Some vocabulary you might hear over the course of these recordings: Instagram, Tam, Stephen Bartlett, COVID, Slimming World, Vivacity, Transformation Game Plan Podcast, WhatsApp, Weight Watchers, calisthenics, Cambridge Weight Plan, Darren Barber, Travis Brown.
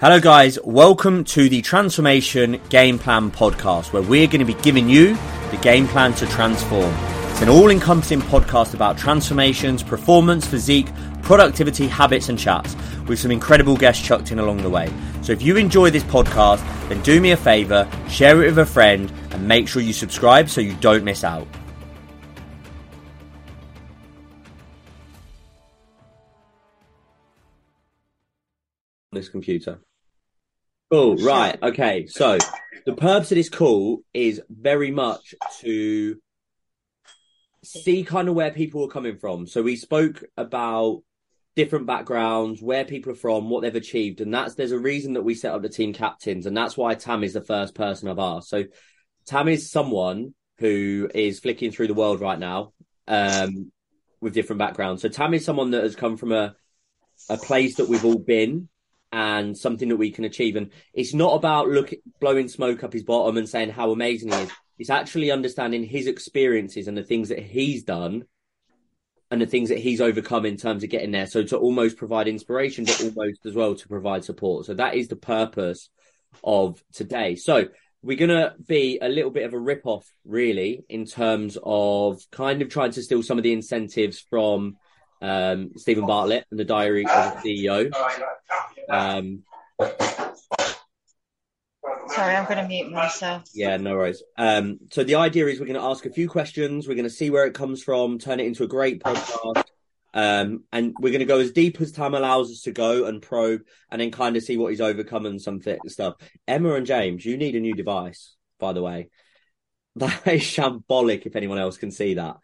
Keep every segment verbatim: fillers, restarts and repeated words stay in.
Hello guys, welcome to the Transformation Game Plan Podcast, where we're going to be giving you the game plan to transform. It's an all-encompassing podcast about transformations, performance, physique, productivity, habits and chats, with some incredible guests chucked in along the way. So if you enjoy this podcast, then do me a favour, share it with a friend and make sure you subscribe so you don't miss out. This computer. Cool, right, okay, so the purpose of this call is very much to see kind of where people are coming from. So we spoke about different backgrounds, where people are from, what they've achieved, and that's there's a reason that we set up the team captains, and that's why Tam is the first person I've asked. So Tam is someone who is flicking through the world right now um, with different backgrounds. So Tam is someone that has come from a, a place that we've all been, and something that we can achieve. And it's not about look, blowing smoke up his bottom and saying how amazing he is. It's actually understanding his experiences and the things that he's done and the things that he's overcome in terms of getting there. So to almost provide inspiration, but almost as well to provide support. So that is the purpose of today. So we're going to be a little bit of a rip-off, really, in terms of kind of trying to steal some of the incentives from um, Stephen Bartlett and the Diary of the C E O. Um, Sorry, I'm going to mute myself. Yeah, no worries. Um, so the idea is we're going to ask a few questions. We're going to see where it comes from, turn it into a great podcast. Um, and we're going to go as deep as time allows us to go and probe and then kind of see what he's overcome and some th- stuff. Emma and James, you need a new device, by the way. That is shambolic if anyone else can see that.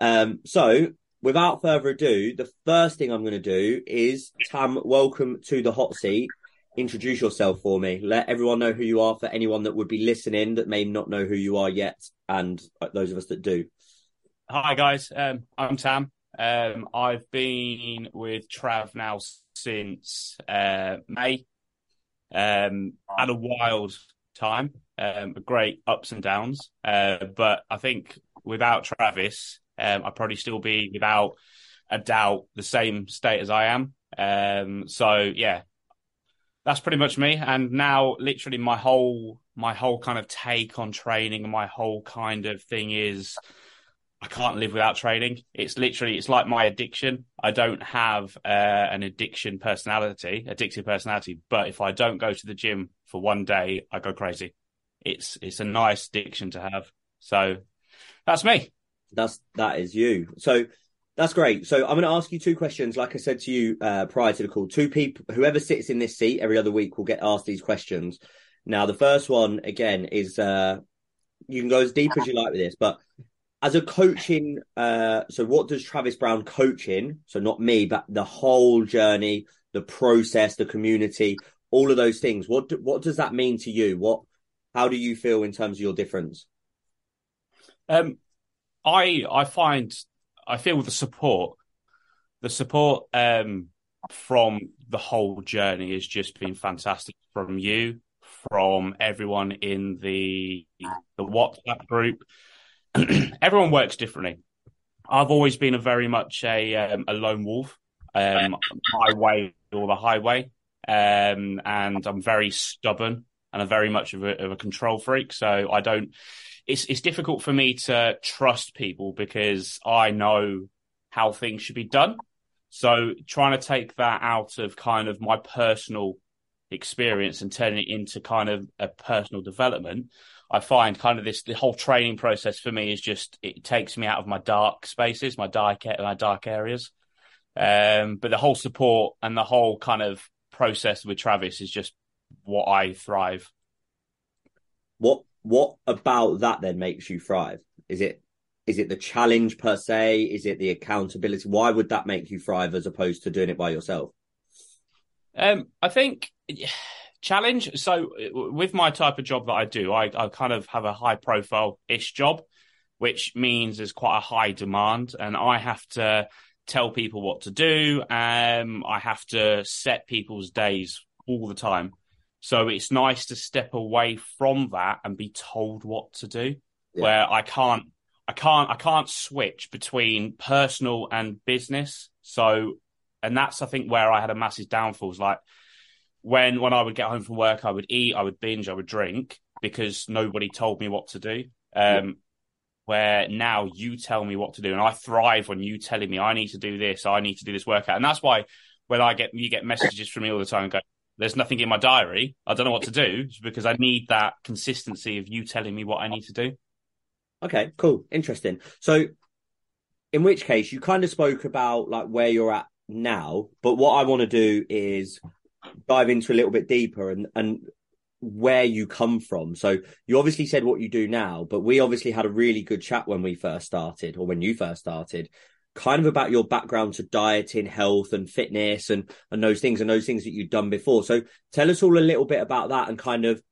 Um, so... Without further ado, the first thing I'm going to do is, Tam, welcome to the hot seat. Introduce yourself for me. Let everyone know who you are for anyone that would be listening that may not know who you are yet, and those of us that do. Hi, guys. Um, I'm Tam. Um, I've been with Trav now since uh, May. Um, had a wild time, um, great ups and downs. Uh, but I think without Travis... Um, I'd probably still be, without a doubt, the same state as I am. Um, so, yeah, that's pretty much me. And now, literally, my whole my whole kind of take on training and my whole kind of thing is I can't live without training. It's literally, it's like my addiction. I don't have uh, an addiction personality, addictive personality. But if I don't go to the gym for one day, I go crazy. It's it's a nice addiction to have. So that's me. That's that is you. So that's great. So I'm going to ask you two questions. Like I said to you uh, prior to the call, two people, whoever sits in this seat every other week will get asked these questions. Now, the first one, again, is uh, you can go as deep as you like with this, but as a coaching, uh, so what does Travis Brown coach in? So not me, but the whole journey, the process, the community, all of those things. What do, what does that mean to you? What, how do you feel in terms of your difference? Um. I I find I feel the support, the support um, from the whole journey has just been fantastic from you, from everyone in the the WhatsApp group. Everyone works differently. I've always been a very much a um, a lone wolf, um, highway or the highway, um, and I'm very stubborn and I'm very much of a, of a control freak. So I don't. It's it's difficult for me to trust people because I know how things should be done. So trying to take that out of kind of my personal experience and turning it into kind of a personal development, I find kind of this, the whole training process for me is just, it takes me out of my dark spaces, my dark, my dark areas. Um, but the whole support and the whole kind of process with Travis is just what I thrive. What? What about that then makes you thrive? Is it is it the challenge per se? Is it the accountability? Why would that make you thrive as opposed to doing it by yourself? Um, I think challenge. So with my type of job that I do, I, I kind of have a high profile-ish job, which means there's quite a high demand and I have to tell people what to do. Um, I have to set people's days all the time. So it's nice to step away from that and be told what to do, yeah. Where I can't, I can't, I can't switch between personal and business. So, and that's, I think, where I had a massive downfall. Like when when I would get home from work, I would eat, I would binge, I would drink because nobody told me what to do. Um, yeah. Where now you tell me what to do, and I thrive when you telling me I need to do this, I need to do this workout, and that's why when I get you get messages from me all the time, go, there's nothing in my diary. I don't know what to do, because I need that consistency of you telling me what I need to do. Okay, cool. Interesting. So in which case you kind of spoke about like where you're at now, but what I want to do is dive into a little bit deeper and, and where you come from. So you obviously said what you do now, but we obviously had a really good chat when we first started, or when you first started, kind of about your background to dieting, health and fitness and, and those things and those things that you've done before. So tell us all a little bit about that, and kind of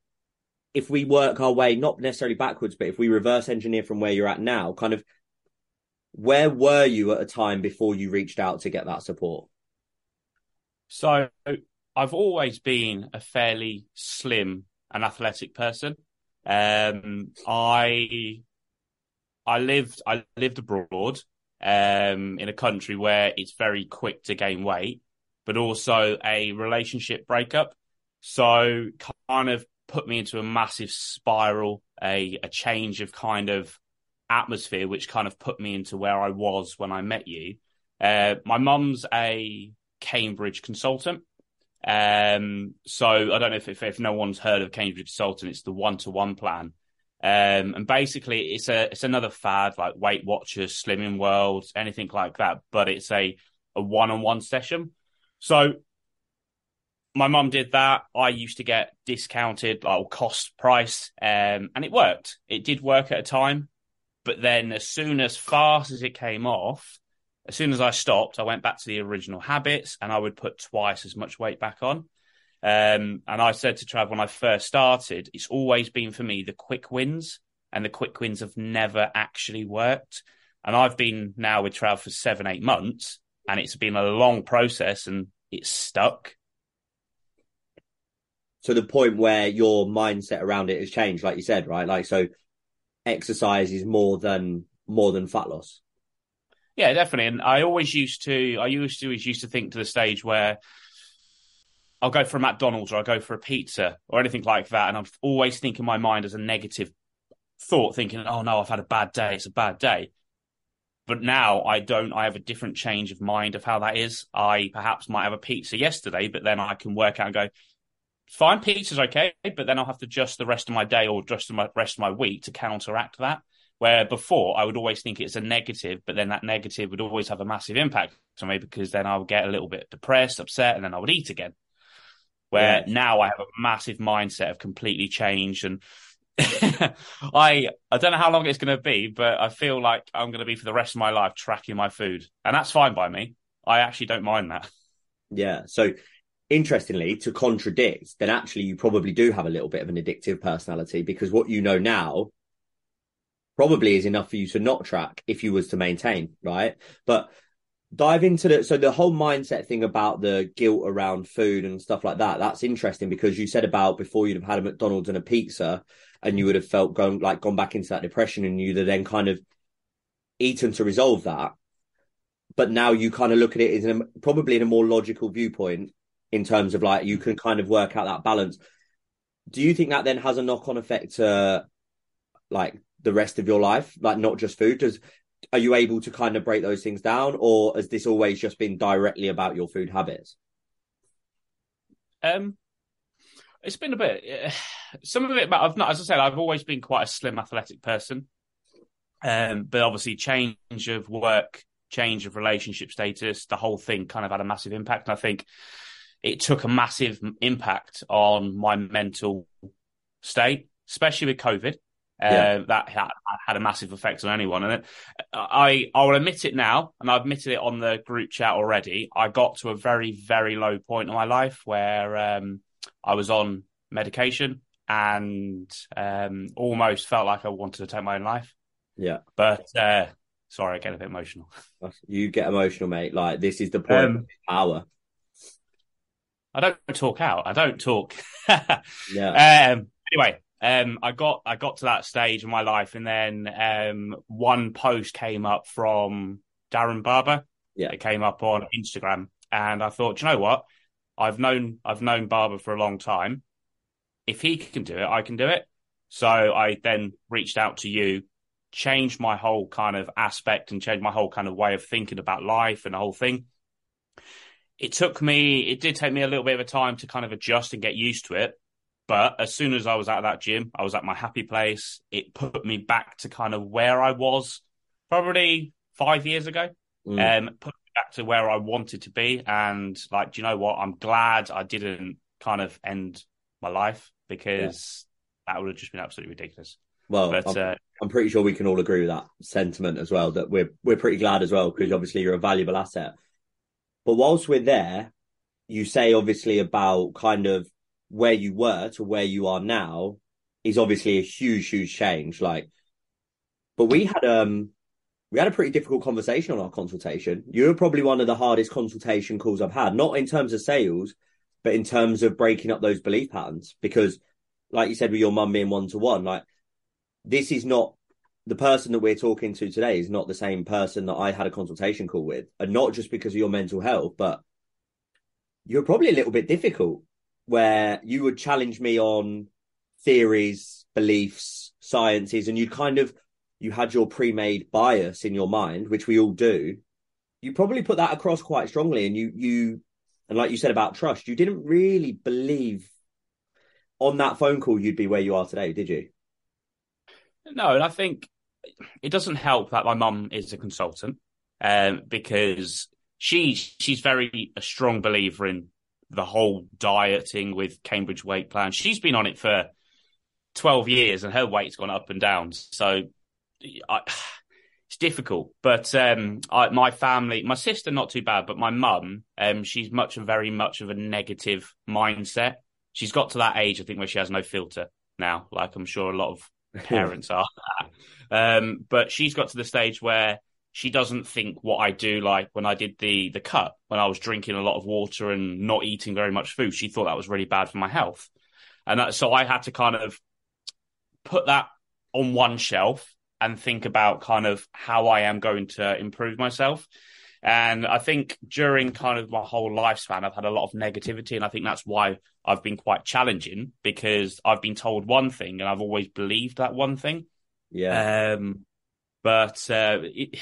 if we work our way, not necessarily backwards, but if we reverse engineer from where you're at now, kind of where were you at a time before you reached out to get that support? So I've always been a fairly slim and athletic person. Um, I I lived I lived abroad um, in a country where it's very quick to gain weight, but also a relationship breakup. So kind of put me into a massive spiral, a, a change of kind of atmosphere, which kind of put me into where I was when I met you. Uh, my mum's a Cambridge consultant. Um, so I don't know if, if, if no one's heard of Cambridge Consultant, it's the one-to-one plan. Um, and basically it's a, it's another fad like Weight Watchers, Slimming World, anything like that, but it's a, a one-on-one session. So my mum did that. I used to get discounted, like cost price, um, and it worked. It did work at a time, but then as soon as fast as it came off, as soon as I stopped, I went back to the original habits and I would put twice as much weight back on. Um, and I said to Trav when I first started, it's always been for me the quick wins, and the quick wins have never actually worked. And I've been now with Trav for seven, eight months and it's been a long process and it's stuck. So the point where your mindset around it has changed, like you said, right? Like, so exercise is more than more than fat loss. Yeah, definitely. And I always used to, I used to, used to think to the stage where I'll go for a McDonald's or I'll go for a pizza or anything like that. And I'm always thinking my mind as a negative thought, thinking, oh no, I've had a bad day. It's a bad day. But now I don't, I have a different change of mind of how that is. I perhaps might have a pizza yesterday, but then I can work out and go, fine, pizza's okay. But then I'll have to adjust the rest of my day or adjust the rest of my week to counteract that. Where before I would always think it's a negative, but then that negative would always have a massive impact on me, because then I would get a little bit depressed, upset, and then I would eat again. Where yeah. now I have a massive mindset of completely changed. And I I don't know how long it's going to be, but I feel like I'm going to be for the rest of my life tracking my food. And that's fine by me. I actually don't mind that. Yeah. So interestingly, to contradict, then actually you probably do have a little bit of an addictive personality, because what you know now probably is enough for you to not track if you was to maintain, right? But dive into the, so the whole mindset thing about the guilt around food and stuff like that, that's interesting, because you said about before you'd have had a McDonald's and a pizza and you would have felt gone, like gone back into that depression, and you'd have then kind of eaten to resolve that. But now you kind of look at it as in a, probably in a more logical viewpoint, in terms of like, you can kind of work out that balance. Do you think that then has a knock-on effect to like the rest of your life, like not just food? Does, are you able to kind of break those things down, or has this always just been directly about your food habits? Um, it's been a bit, uh, some of it, but I've not, as I said, I've always been quite a slim athletic person. Um, but obviously change of work, change of relationship status, the whole thing kind of had a massive impact. And I think it took a massive impact on my mental state, especially with COVID. Yeah. Uh, that had, had a massive effect on anyone. And it, I, I'll admit it now, and I admitted it on the group chat already, I got to a very, very low point in my life where um, I was on medication and um, almost felt like I wanted to take my own life. Yeah. But uh, sorry, I get a bit emotional. You get emotional, mate. Like, this is the point um, of power. I don't talk out. I don't talk. yeah. Um, anyway. Um, I got I got to that stage in my life, and then um, one post came up from Darren Barber. Yeah, it came up on Instagram, and I thought, do you know what? I've known I've known Barber for a long time. If he can do it, I can do it. So I then reached out to you, changed my whole kind of aspect and changed my whole kind of way of thinking about life and the whole thing. It took me, it did take me a little bit of a time to kind of adjust and get used to it. But as soon as I was at that gym, I was at my happy place. It put me back to kind of where I was probably five years ago. Mm. Um, put me back to where I wanted to be. And like, do you know what? I'm glad I didn't kind of end my life, because yeah. that would have just been absolutely ridiculous. Well, but, I'm, uh, I'm pretty sure we can all agree with that sentiment as well, that we're we're pretty glad as well, because obviously you're a valuable asset. But whilst we're there, you say obviously about kind of where you were to where you are now is obviously a huge, huge change. Like, but we had um we had a pretty difficult conversation on our consultation. You were probably one of the hardest consultation calls I've had, not in terms of sales, but in terms of breaking up those belief patterns. Because like you said, with your mum being one-to-one, like this is not the person that we're talking to today is not the same person that I had a consultation call with. And not just because of your mental health, but you're probably a little bit difficult, where you would challenge me on theories, beliefs, sciences, and you kind of, you had your pre-made bias in your mind, which we all do. You probably put that across quite strongly. And you, you, and like you said about trust, you didn't really believe on that phone call you'd be where you are today, did you? No, and I think it doesn't help that my mum is a consultant, um, because she, she's very a strong believer in the whole dieting with Cambridge Weight Plan. She's been on it for twelve years and her weight's gone up and down. So I, it's difficult. But um, I, my family, my sister, not too bad, but my mum, um, she's much and very much of a negative mindset. She's got to that age, I think, where she has no filter now, like I'm sure a lot of parents are. Um, but she's got to the stage where she doesn't think what I do, like when I did the the cut, when I was drinking a lot of water and not eating very much food. She thought that was really bad for my health. And that, so I had to kind of put that on one shelf and think about kind of how I am going to improve myself. And I think during kind of my whole lifespan, I've had a lot of negativity. And I think that's why I've been quite challenging, because I've been told one thing and I've always believed that one thing. Yeah. Um, But uh, it,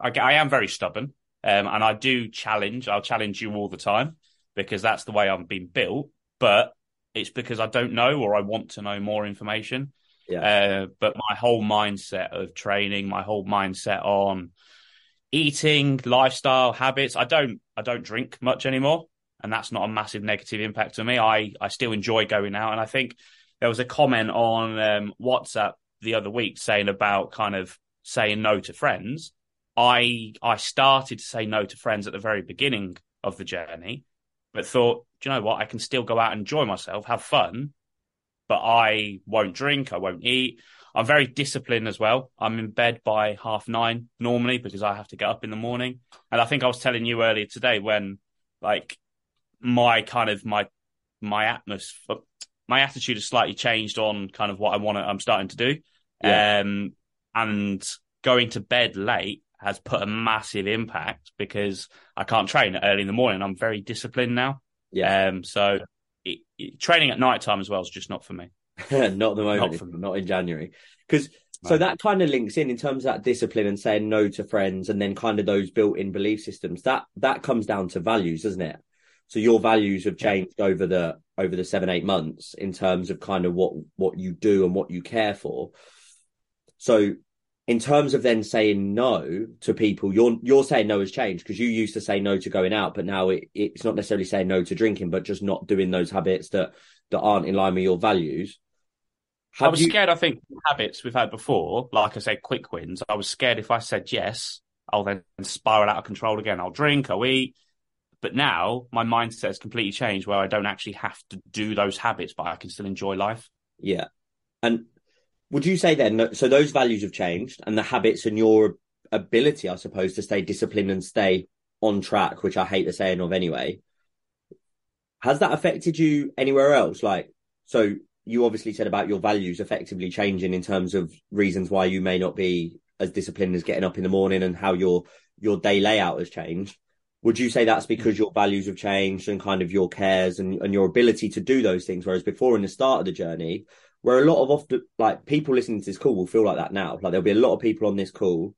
I, I am very stubborn, um, and I do challenge. I'll challenge you all the time, because that's the way I've been built. But it's because I don't know, or I want to know more information. Yeah. Uh, but my whole mindset of training, my whole mindset on eating, lifestyle, habits. I don't. I don't drink much anymore, and that's not a massive negative impact on me. I I still enjoy going out, and I think there was a comment on um, WhatsApp the other week saying about kind of saying no to friends. I I started to say no to friends at the very beginning of the journey, but thought, do you know what? I can still go out and enjoy myself, have fun, but I won't drink, I won't eat. I'm very disciplined as well. I'm in bed by half nine normally, because I have to get up in the morning. And I think I was telling you earlier today when, like, my kind of my my atmosphere, my attitude has slightly changed on kind of what I want to, I'm starting to do. Yeah. Um, And going to bed late has put a massive impact, because I can't train early in the morning. I'm very disciplined now. Yeah. Um, so it, it, training at night time as well is just not for me. Not the moment. Not, for me. Not in January. Because right. So that kind of links in in terms of that discipline and saying no to friends, and then kind of those built-in belief systems. That that comes down to values, doesn't it? So your values have changed yeah. over the over the seven eight months in terms of kind of what what you do and what you care for. So in terms of then saying no to people, you're you're saying no has changed, because you used to say no to going out, but now it, it's not necessarily saying no to drinking, but just not doing those habits that, that aren't in line with your values. Have I was you... scared, I think, habits we've had before, like I said, quick wins. I was scared if I said yes, I'll then spiral out of control again. I'll drink, I'll eat. But now my mindset has completely changed, where I don't actually have to do those habits, but I can still enjoy life. Yeah. And would you say then, so those values have changed, and the habits and your ability, I suppose, to stay disciplined and stay on track, which I hate the saying of anyway, has that affected you anywhere else? Like, so you obviously said about your values effectively changing in terms of reasons why you may not be as disciplined as getting up in the morning, and how your, your day layout has changed. Would you say that's because your values have changed and kind of your cares and, and your ability to do those things? Whereas before, in the start of the journey, where a lot of often like people listening to this call will feel like that now, like there'll be a lot of people on this call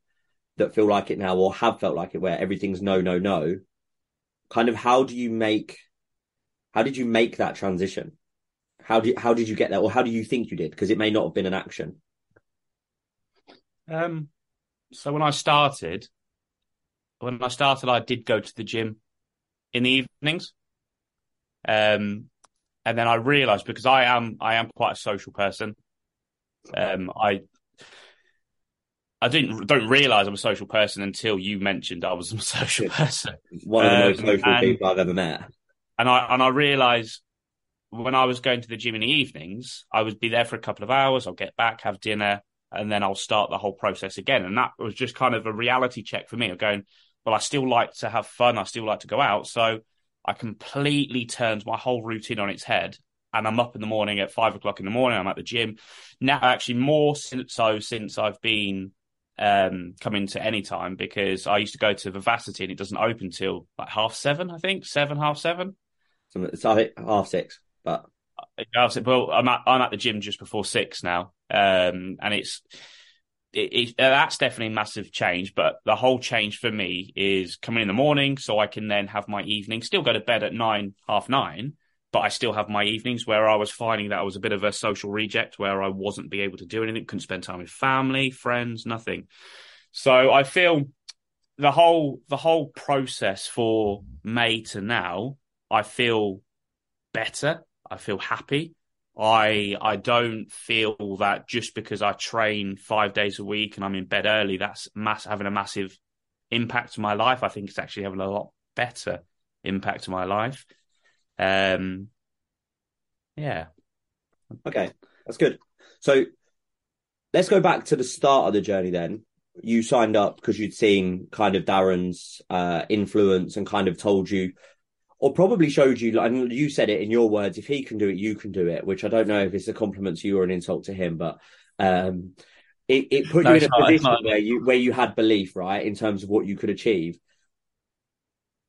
that feel like it now or have felt like it, where everything's no, no, no. Kind of how do you make, how did you make that transition? How do you, how did you get there? Or how do you think you did? Because it may not have been an action. Um, so when I started, when I started, I did go to the gym in the evenings. Um, and then I realized, because I am, I am quite a social person. Um, I, I didn't don't realize I'm a social person until you mentioned I was a social person. One of the most um, social and, people I've ever met. And I, and I realized when I was going to the gym in the evenings, I would be there for a couple of hours. I'll get back, have dinner, and then I'll start the whole process again. And that was just kind of a reality check for me of going, well, I still like to have fun. I still like to go out. So I completely turned my whole routine on its head. And I'm up in the morning at five o'clock in the morning. I'm at the gym now, actually more since, so since I've been um, coming to any time, because I used to go to Vivacity and it doesn't open till like half seven, I think seven, half seven. So it's half six, but well, I'm at, I'm at the gym just before six now. Um, and it's, it, it, that's definitely a massive change, but the whole change for me is coming in the morning so I can then have my evening, still go to bed at nine, half nine, but I still have my evenings, where I was finding that I was a bit of a social reject, where I wasn't be able to do anything, couldn't spend time with family, friends, nothing. So I feel the whole, the whole process for May to now, I feel better. I feel happy. I I don't feel that just because I train five days a week and I'm in bed early, that's mass, having a massive impact on my life. I think it's actually having a lot better impact on my life. Um, yeah. Okay, that's good. So let's go back to the start of the journey then. You signed up because you'd seen kind of Darren's uh, influence and kind of told you, or probably showed you, and you said it in your words, if he can do it, you can do it, which I don't know if it's a compliment to you or an insult to him, but um, it, it put no, you in a position hard. where you where you had belief, right, in terms of what you could achieve.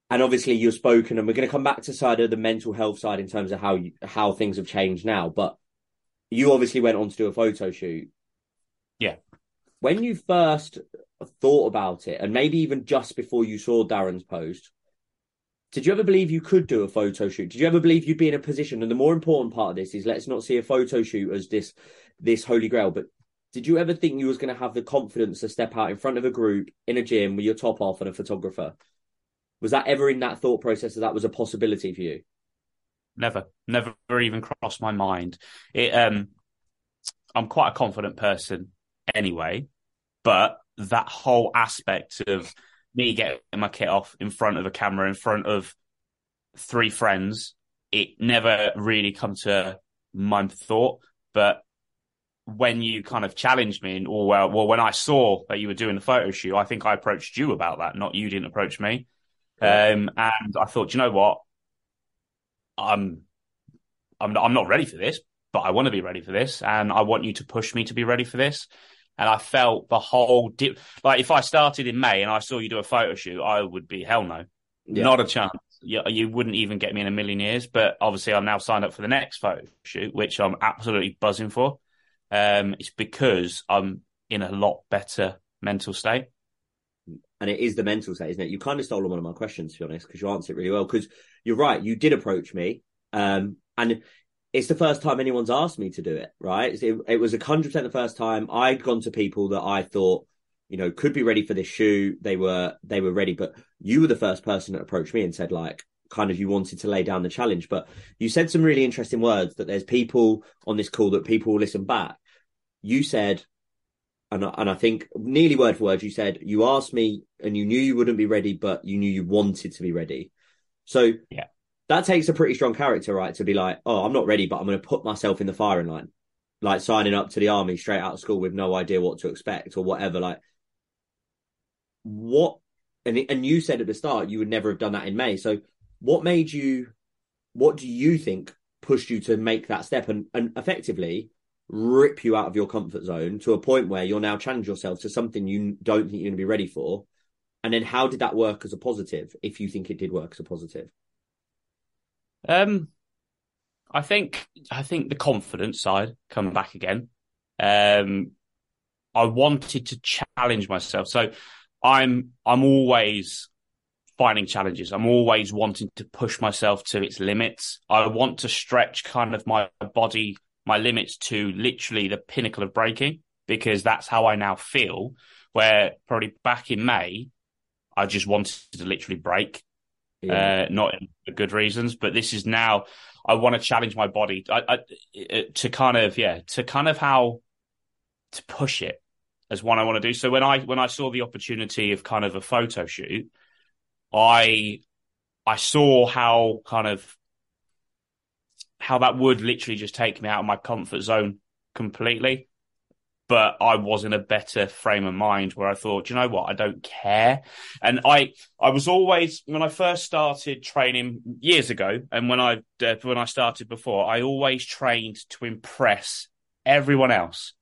And obviously you've spoken, and we're going to come back to side of the mental health side in terms of how you, how things have changed now, but you obviously went on to do a photo shoot. Yeah. When you first thought about it, and maybe even just before you saw Darren's post, did you ever believe you could do a photo shoot? Did you ever believe you'd be in a position? And the more important part of this is, let's not see a photo shoot as this, this holy grail. But did you ever think you was going to have the confidence to step out in front of a group in a gym with your top off and a photographer? Was that ever in that thought process that that was a possibility for you? Never, never even crossed my mind. It, um, I'm quite a confident person anyway, but that whole aspect of me getting my kit off in front of a camera, in front of three friends, it never really come to my thought. But when you kind of challenged me, and oh, well, well, when I saw that you were doing the photo shoot, I think I approached you about that, not you didn't approach me. Um, and I thought, you know what, I'm, I'm, I'm not ready for this, but I want to be ready for this, and I want you to push me to be ready for this. And I felt the whole dip. Like if I started in May and I saw you do a photo shoot, I would be hell no, yeah. Not a chance. You, you wouldn't even get me in a million years. But obviously, I'm now signed up for the next photo shoot, which I'm absolutely buzzing for. Um, it's because I'm in a lot better mental state. And it is the mental state, isn't it? You kind of stole one of my questions, to be honest, because you answered it really well. Because you're right, you did approach me. Um, and it's the first time anyone's asked me to do it, right? It, it was one hundred percent the first time I'd gone to people that I thought, you know, could be ready for this shoot. They were they were ready, but you were the first person that approached me and said, like, kind of you wanted to lay down the challenge. But you said some really interesting words that there's people on this call that people will listen back. You said... And I, and I think nearly word for word, you said, you asked me and you knew you wouldn't be ready, but you knew you wanted to be ready. So yeah, that takes a pretty strong character, right? To be like, oh, I'm not ready, but I'm going to put myself in the firing line. Like signing up to the army straight out of school with no idea what to expect or whatever. Like what, and and you said at the start, you would never have done that in May. So what made you, what do you think pushed you to make that step and, and effectively rip you out of your comfort zone to a point where you're now challenging yourself to something you don't think you're going to be ready for, And then how did that work as a positive, if you think it did work as a positive? Um, I think I think the confidence side come back again. Um, I wanted to challenge myself. So I'm I'm always finding challenges. I'm always wanting to push myself to its limits. I want to stretch kind of my body, my limits to literally the pinnacle of breaking, because that's how I now feel, where probably back in May, I just wanted to literally break. Yeah. Uh, not for good reasons, but this is now, I want to challenge my body I, I, to kind of, yeah, to kind of how to push it as one I want to do. So when I, when I saw the opportunity of kind of a photo shoot, I, I saw how kind of, how that would literally just take me out of my comfort zone completely. But I was in a better frame of mind where I thought, you know what, I don't care. And I, I was always, when I first started training years ago, and when I, uh, when I started before, I always trained to impress everyone else.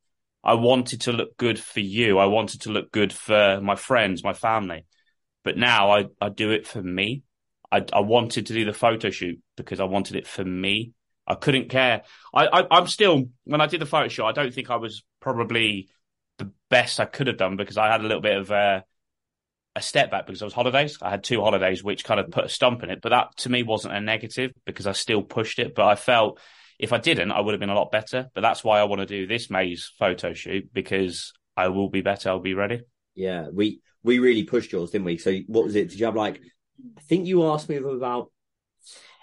I wanted to look good for you. I wanted to look good for my friends, my family. But now I, I do it for me. I, I wanted to do the photo shoot because I wanted it for me. I couldn't care. I, I, I'm still, when I did the photo shoot, I don't think I was probably the best I could have done, because I had a little bit of a, a step back because I was holidays. I had two holidays, which kind of put a stump in it. But that to me wasn't a negative, because I still pushed it. But I felt if I didn't, I would have been a lot better. But that's why I want to do this May's photo shoot, because I will be better. I'll be ready. Yeah, we, we really pushed yours, didn't we? So what was it? Did you have like, I think you asked me about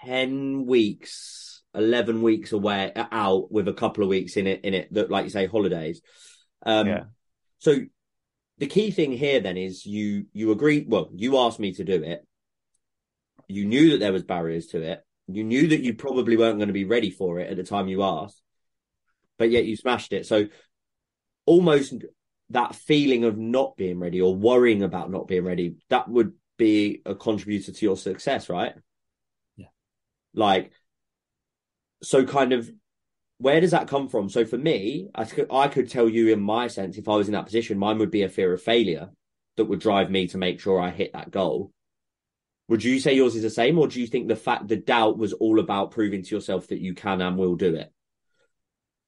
ten weeks. eleven weeks away out with a couple of weeks in it, in it that, like you say, holidays. Um, yeah. So the key thing here then is you, you agree. Well, you asked me to do it. You knew that there was barriers to it. You knew that you probably weren't going to be ready for it at the time you asked, but yet you smashed it. So almost that feeling of not being ready or worrying about not being ready, that would be a contributor to your success, right? Yeah. Like, so kind of where does that come from? So for me, I, th- I could tell you in my sense, if I was in that position, mine would be a fear of failure that would drive me to make sure I hit that goal. Would you say yours is the same? Or do you think the fact the doubt was all about proving to yourself that you can and will do it?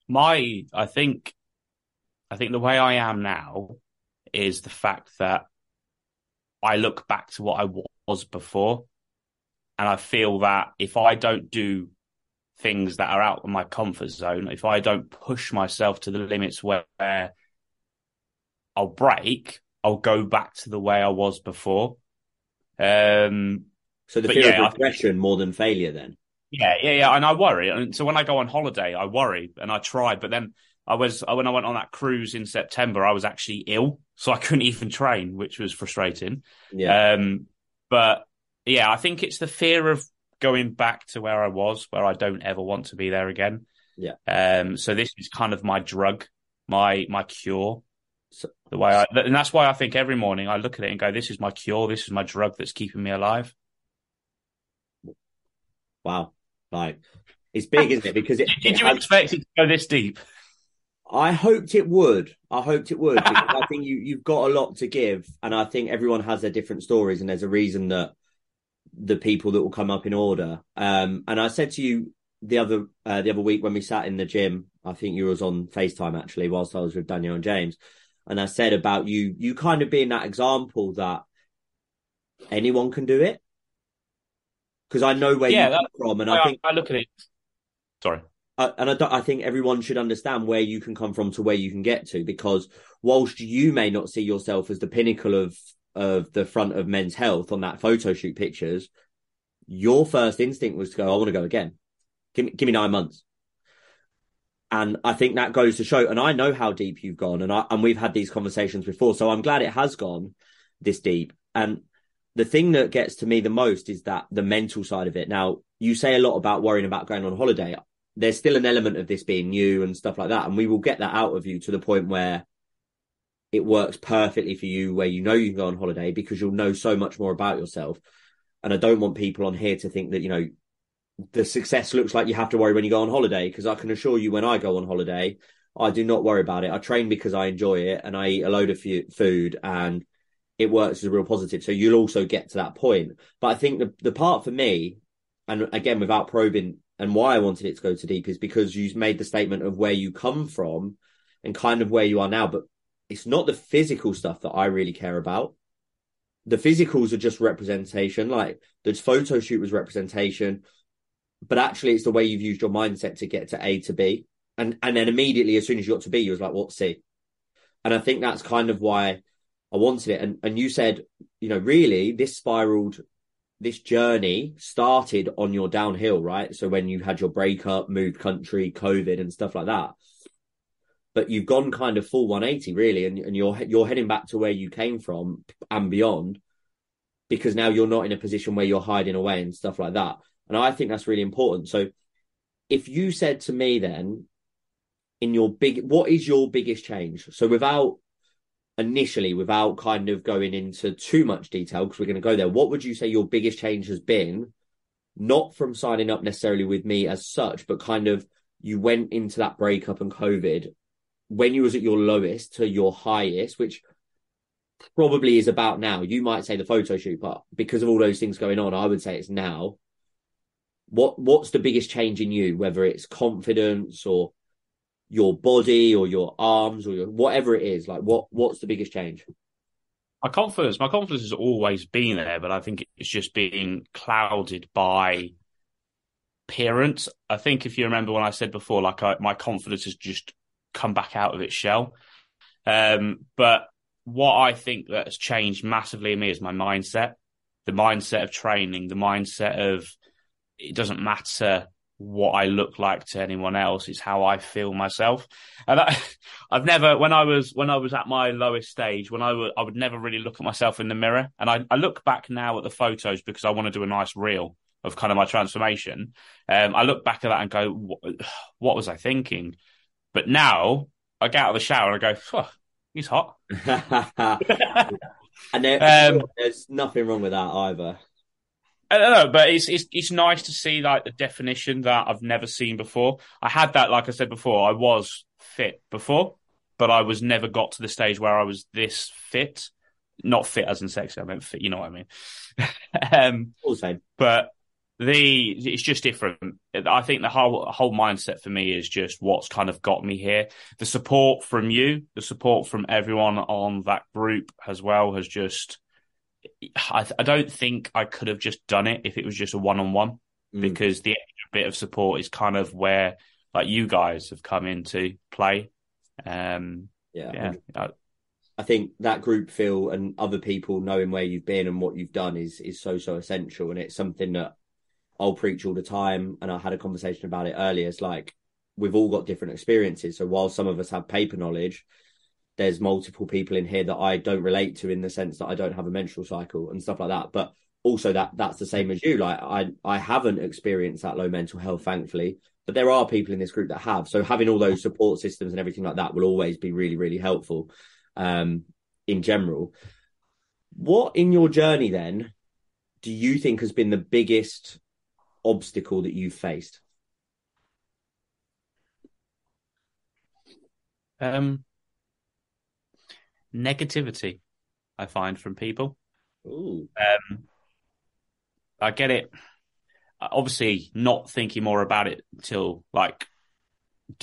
My, I think, I think the way I am now is the fact that I look back to what I was before. And I feel that if I don't do things that are out of my comfort zone, if I don't push myself to the limits where I'll break, I'll go back to the way I was before. Um, so the fear yeah, of regression more than failure then? Yeah, yeah, yeah. And I worry. And so when I go on holiday, I worry and I try. But then I was when I went on that cruise in September, I was actually ill. So I couldn't even train, which was frustrating. Yeah. Um, but yeah, I think it's the fear of going back to where I was, where I don't ever want to be there again. Yeah. Um. So this is kind of my drug, my my cure. So, the way I, and that's why I think every morning I look at it and go, "This is my cure. This is my drug that's keeping me alive." Wow, like it's big, isn't it? Because it, did it you has, expect it to go this deep? I hoped it would. I hoped it would because I think you you've got a lot to give, and I think everyone has their different stories, and there's a reason that the people that will come up in order. Um, and I said to you the other uh, the other week when we sat in the gym, I think you was on FaceTime actually whilst I was with Daniel and James. And I said about you, you kind of being that example that anyone can do it. Because I know where yeah, you come from. And I, I think I look at it. Sorry. I, and I, I think everyone should understand where you can come from to where you can get to, because whilst you may not see yourself as the pinnacle of of the front of Men's Health on that photo shoot pictures, your first instinct was to go, I want to go again. Give me, give me nine months. And I think that goes to show, and I know how deep you've gone, and I, and we've had these conversations before. So I'm glad it has gone this deep. And the thing that gets to me the most is that the mental side of it. Now, you say a lot about worrying about going on holiday. There's still an element of this being new and stuff like that. And we will get that out of you to the point where it works perfectly for you, where you know you can go on holiday because you'll know so much more about yourself. And I don't want people on here to think that, you know, the success looks like you have to worry when you go on holiday, because I can assure you when I go on holiday, I do not worry about it. I train because I enjoy it and I eat a load of food and it works as a real positive. So you'll also get to that point. But I think the, the part for me, and again, without probing and why I wanted it to go to deep, is because you made the statement of where you come from and kind of where you are now. But it's not the physical stuff that I really care about. The physicals are just representation. Like the photo shoot was representation, but actually it's the way you've used your mindset to get to A to B. And and then immediately, as soon as you got to B, you was like, what's C? And I think that's kind of why I wanted it. And and you said, you know, really this spiraled, this journey started on your downhill, right? So when you had your breakup, moved country, COVID and stuff like that. But you've gone kind of full one eighty really, and, and you're you're heading back to where you came from and beyond, because now you're not in a position where you're hiding away and stuff like that. And I think that's really important. So if you said to me then, in your big, what is your biggest change? So without initially, without kind of going into too much detail, because we're going to go there, what would you say your biggest change has been? Not from signing up necessarily with me as such, but kind of you went into that breakup and COVID when you was at your lowest to your highest, which probably is about now. You might say the photo shoot, but because of all those things going on, I would say it's now. What What's the biggest change in you, whether it's confidence or your body or your arms or your, whatever it is? Like what, what's the biggest change? My confidence, my confidence has always been there, but I think it's just being clouded by appearance. I think if you remember when I said before, like I, my confidence has just come back out of its shell. Um, but what I think that has changed massively in me is my mindset, the mindset of training, the mindset of it doesn't matter what I look like to anyone else, is how I feel myself. And I, I've never, when I was, when I was at my lowest stage, when I was, I would never really look at myself in the mirror. And I, I look back now at the photos because I want to do a nice reel of kind of my transformation. Um, I look back at that and go, what, what was I thinking? But now I get out of the shower and I go, oh, he's hot. And there, um, there's nothing wrong with that either. I don't know, but it's, it's it's nice to see like the definition that I've never seen before. I had that, like I said before, I was fit before, but I was never got to the stage where I was this fit. Not fit as in sexy, I meant fit, you know what I mean. um, also, but the it's just different. I think the whole whole mindset for me is just what's kind of got me here. The support from you, the support from everyone on that group as well has just. I, I don't think I could have just done it if it was just a one-on-one mm. because the extra bit of support is kind of where like you guys have come into play. Um, yeah. yeah. I, I think that group feel and other people knowing where you've been and what you've done is, is so, so essential. And it's something that I'll preach all the time. And I had a conversation about it earlier. It's like, we've all got different experiences. So while some of us have paper knowledge, there's multiple people in here that I don't relate to in the sense that I don't have a menstrual cycle and stuff like that. But also that that's the same as you. Like I, I haven't experienced that low mental health, thankfully, but there are people in this group that have. So having all those support systems and everything like that will always be really, really helpful um, in general. What in your journey then do you think has been the biggest obstacle that you've faced? Um. Negativity, I find, from people. Ooh. Um, I get it. Obviously, not thinking more about it until like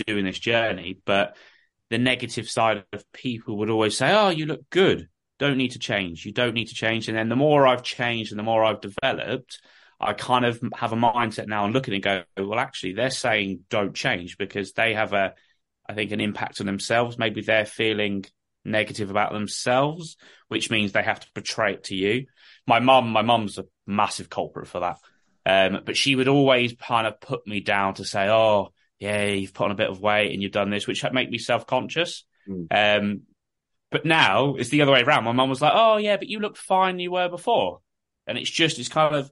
doing this journey, but the negative side of people would always say, "Oh, you look good. Don't need to change. You don't need to change." And then the more I've changed and the more I've developed, I kind of have a mindset now and look at it and go, "Well, actually, they're saying don't change because they have a, I think, an impact on themselves. Maybe they're feeling." Negative about themselves, which means they have to portray it to you. My mum, my mum's a massive culprit for that. Um, but she would always kind of put me down to say, "Oh, yeah, you've put on a bit of weight and you've done this," which made me self-conscious. Mm. Um, but now it's the other way around. My mum was like, "Oh, yeah, but you look fine you were before." And it's just, it's kind of,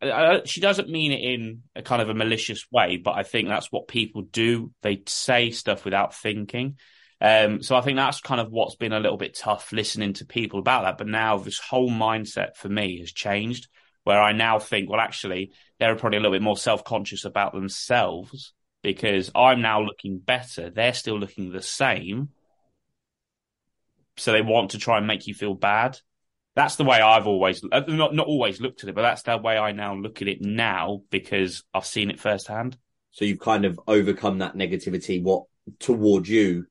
I, I, she doesn't mean it in a kind of a malicious way, but I think that's what people do. They say stuff without thinking. Um, so I think that's kind of what's been a little bit tough, listening to people about that. But now this whole mindset for me has changed, where I now think, well, actually, they're probably a little bit more self-conscious about themselves because I'm now looking better. They're still looking the same. So they want to try and make you feel bad. that's the way I've always, not not always looked at it, but that's the way I now look at it now because I've seen it firsthand. So you've kind of overcome that negativity what towards you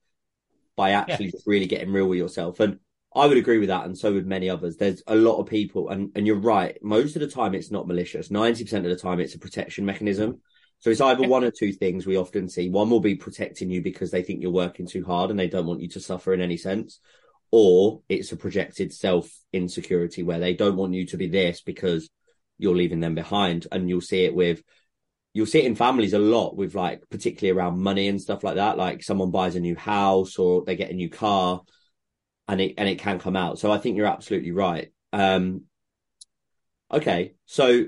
by actually yeah. just really getting real with yourself. And I would agree with that, and so would many others. There's a lot of people, and, and you're right, most of the time it's not malicious. ninety percent of the time it's a protection mechanism. So it's either one or two things we often see. One will be protecting you because they think you're working too hard and they don't want you to suffer in any sense. Or it's a projected self-insecurity where they don't want you to be this because you're leaving them behind. And you'll see it with, you'll see it in families a lot with, like, particularly around money and stuff like that. Like someone buys a new house or they get a new car and it, and it can come out. So I think you're absolutely right. Um, okay. So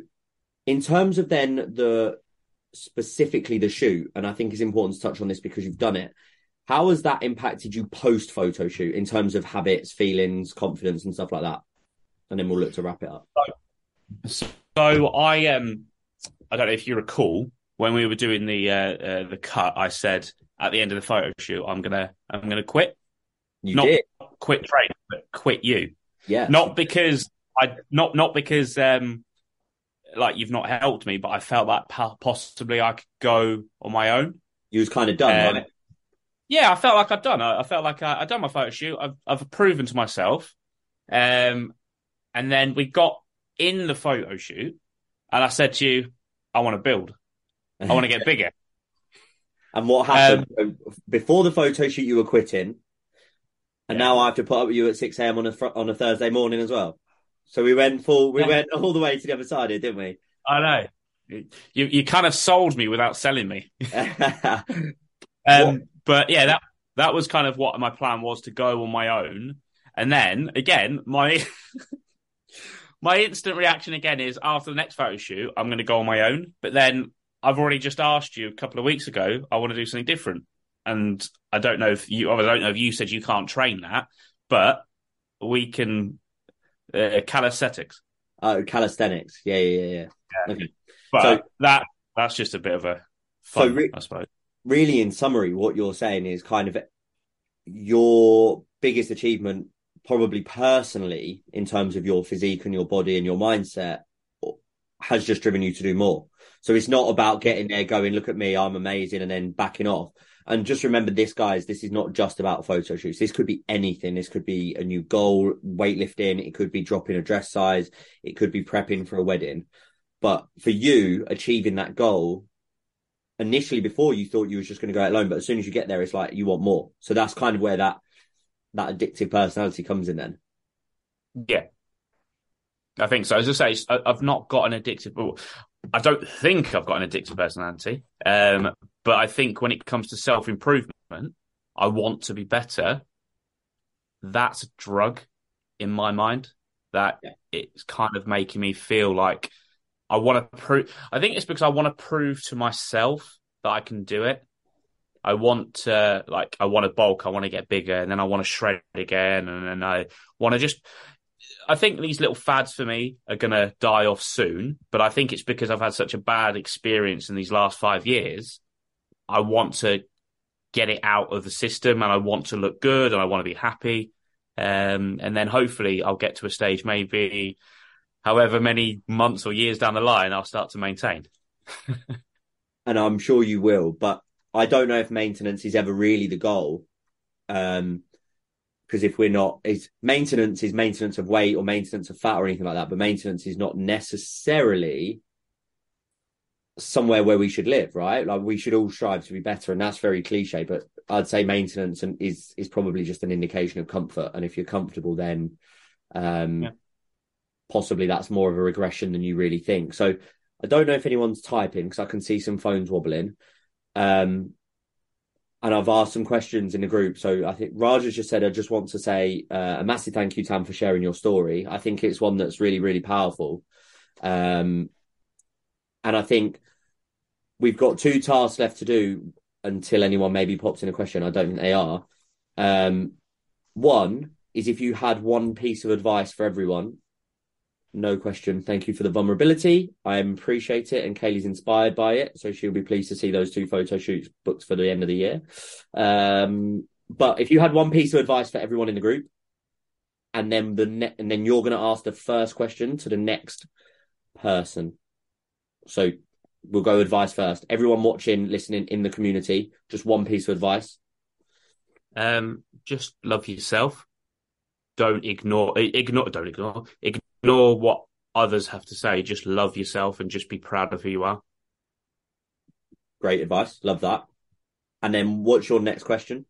in terms of then the, specifically the shoot, and I think it's important to touch on this because you've done it, how has that impacted you post photo shoot in terms of habits, feelings, confidence and stuff like that? And then we'll look to wrap it up. So, so I um I don't know if you recall when we were doing the uh, uh the cut, I said at the end of the photo shoot I'm gonna I'm gonna quit. You not did. Quit training, but quit you. Yeah. Not because I not not because um like you've not helped me, but I felt that possibly I could go on my own. You was kind of done, um, right? Yeah, I felt like I'd done. I, I felt like I, I'd done my photo shoot. I've, I've proven to myself. Um, and then we got in the photo shoot and I said to you, I want to build. I want to get bigger. And what happened? Um, Before the photo shoot, you were quitting. And yeah. now I have to put up with you at six a.m. on a, fr- on a Thursday morning as well. So we went full, we went all the way to the other side here, didn't we? I know. You you kind of sold me without selling me. um, but yeah, that that was kind of what my plan was, to go on my own. And then again, my my instant reaction again is after the next photo shoot, I'm going to go on my own. But then I've already just asked you a couple of weeks ago, I want to do something different. And I don't know if you, I don't know if you said you can't train that, but we can. Uh, calisthenics. Oh, calisthenics. Yeah, yeah, yeah. yeah. Okay. But so, that that's just a bit of a fun, so re- I suppose. Really, in summary, what you're saying is kind of your biggest achievement, probably personally, in terms of your physique and your body and your mindset, has just driven you to do more. So it's not about getting there, going, look at me, I'm amazing, and then backing off. And just remember this, guys, this is not just about photo shoots. This could be anything. This could be a new goal, weightlifting. It could be dropping a dress size. It could be prepping for a wedding. But for you, achieving that goal, initially before you thought you was just going to go out alone, but as soon as you get there, it's like you want more. So that's kind of where that that addictive personality comes in then. Yeah, I think so. As I say, I've not got an addictive... I don't think I've got an addictive personality. Um, but I think when it comes to self-improvement, I want to be better. That's a drug in my mind that yeah. it's kind of making me feel like I want to prove. I think it's because I want to prove to myself that I can do it. I want to, like, I want to bulk. I want to get bigger, and then I want to shred again. And then I want to just... I think these little fads for me are going to die off soon, but I think it's because I've had such a bad experience in these last five years. I want to get it out of the system, and I want to look good, and I want to be happy. Um, and then hopefully I'll get to a stage, maybe however many months or years down the line, I'll start to maintain. And I'm sure you will, but I don't know if maintenance is ever really the goal. Um, Because if we're not, it's maintenance is maintenance of weight or maintenance of fat or anything like that. But maintenance is not necessarily somewhere where we should live, right? Like we should all strive to be better. And that's very cliche, but I'd say maintenance and is, is probably just an indication of comfort. And if you're comfortable, then um, yeah. possibly that's more of a regression than you really think. So I don't know if anyone's typing because I can see some phones wobbling. Um And I've asked some questions in the group. So I think Raj has just said, I just want to say uh, a massive thank you, Tam, for sharing your story. I think it's one that's really, really powerful. Um, and I think we've got two tasks left to do until anyone maybe pops in a question. I don't think they are. Um, one is if you had one piece of advice for everyone. No question. Thank you for the vulnerability. I appreciate it. And Kaylee's inspired by it. So she'll be pleased to see those two photo shoots booked for the end of the year. Um, but if you had one piece of advice for everyone in the group, and then the ne- and then you're going to ask the first question to the next person. So we'll go advice first. Everyone watching, listening in the community, just one piece of advice. Um, just love yourself. Don't ignore, ignore, don't ignore, ignore what others have to say. Just love yourself and just be proud of who you are. Great advice. Love that. And then what's your next question?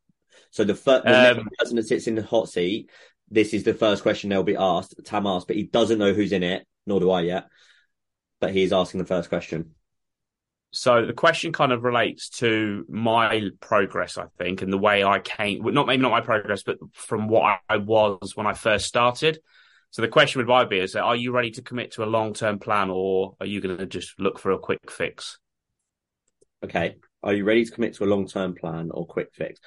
So the, fir- the um, next person that sits in the hot seat, this is the first question they'll be asked. Tam asked, but he doesn't know who's in it, nor do I yet. But he's asking the first question. So the question kind of relates to my progress, I think, and the way I came, not maybe not my progress, but from what I was when I first started. So the question would I be is, are you ready to commit to a long-term plan, or are you going to just look for a quick fix? Okay. Are you ready to commit to a long-term plan or quick fix?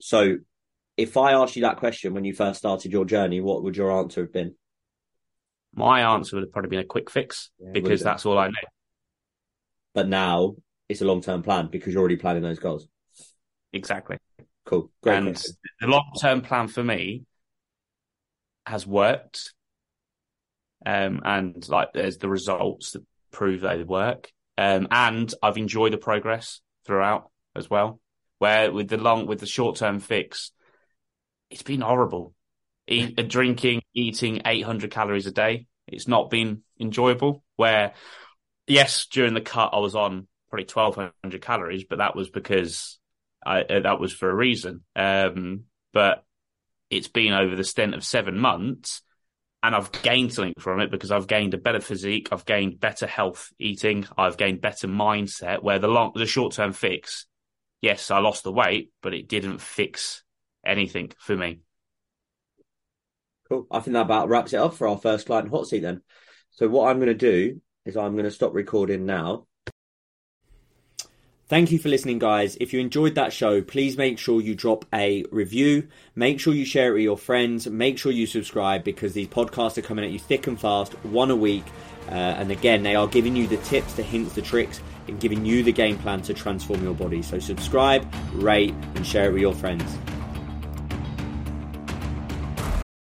So if I asked you that question when you first started your journey, what would your answer have been? My answer would have probably been a quick fix yeah, because that's all I know. But now it's a long-term plan because you're already planning those goals. Exactly. Cool. Great. And question. The long-term plan for me has worked. Um, and like there's the results that prove they work. Um, and I've enjoyed the progress throughout as well. Where with the long, with the short-term fix, it's been horrible. Eat, drinking, eating eight hundred calories a day. It's not been enjoyable. Where, yes, during the cut, I was on probably twelve hundred calories, but that was because I, that was for a reason. Um, but it's been over the stint of seven months and I've gained something from it because I've gained a better physique. I've gained better health eating. I've gained better mindset where the long, the short-term fix, yes, I lost the weight, but it didn't fix anything for me. Cool. I think that about wraps it up for our first client hot seat then. So what I'm going to do is I'm going to stop recording now. Thank you for listening, guys. If you enjoyed that show, please make sure you drop a review. Make sure you share it with your friends. Make sure you subscribe because these podcasts are coming at you thick and fast, one a week. Uh, and again, they are giving you the tips, the hints, the tricks, and giving you the game plan to transform your body. So subscribe, rate, and share it with your friends.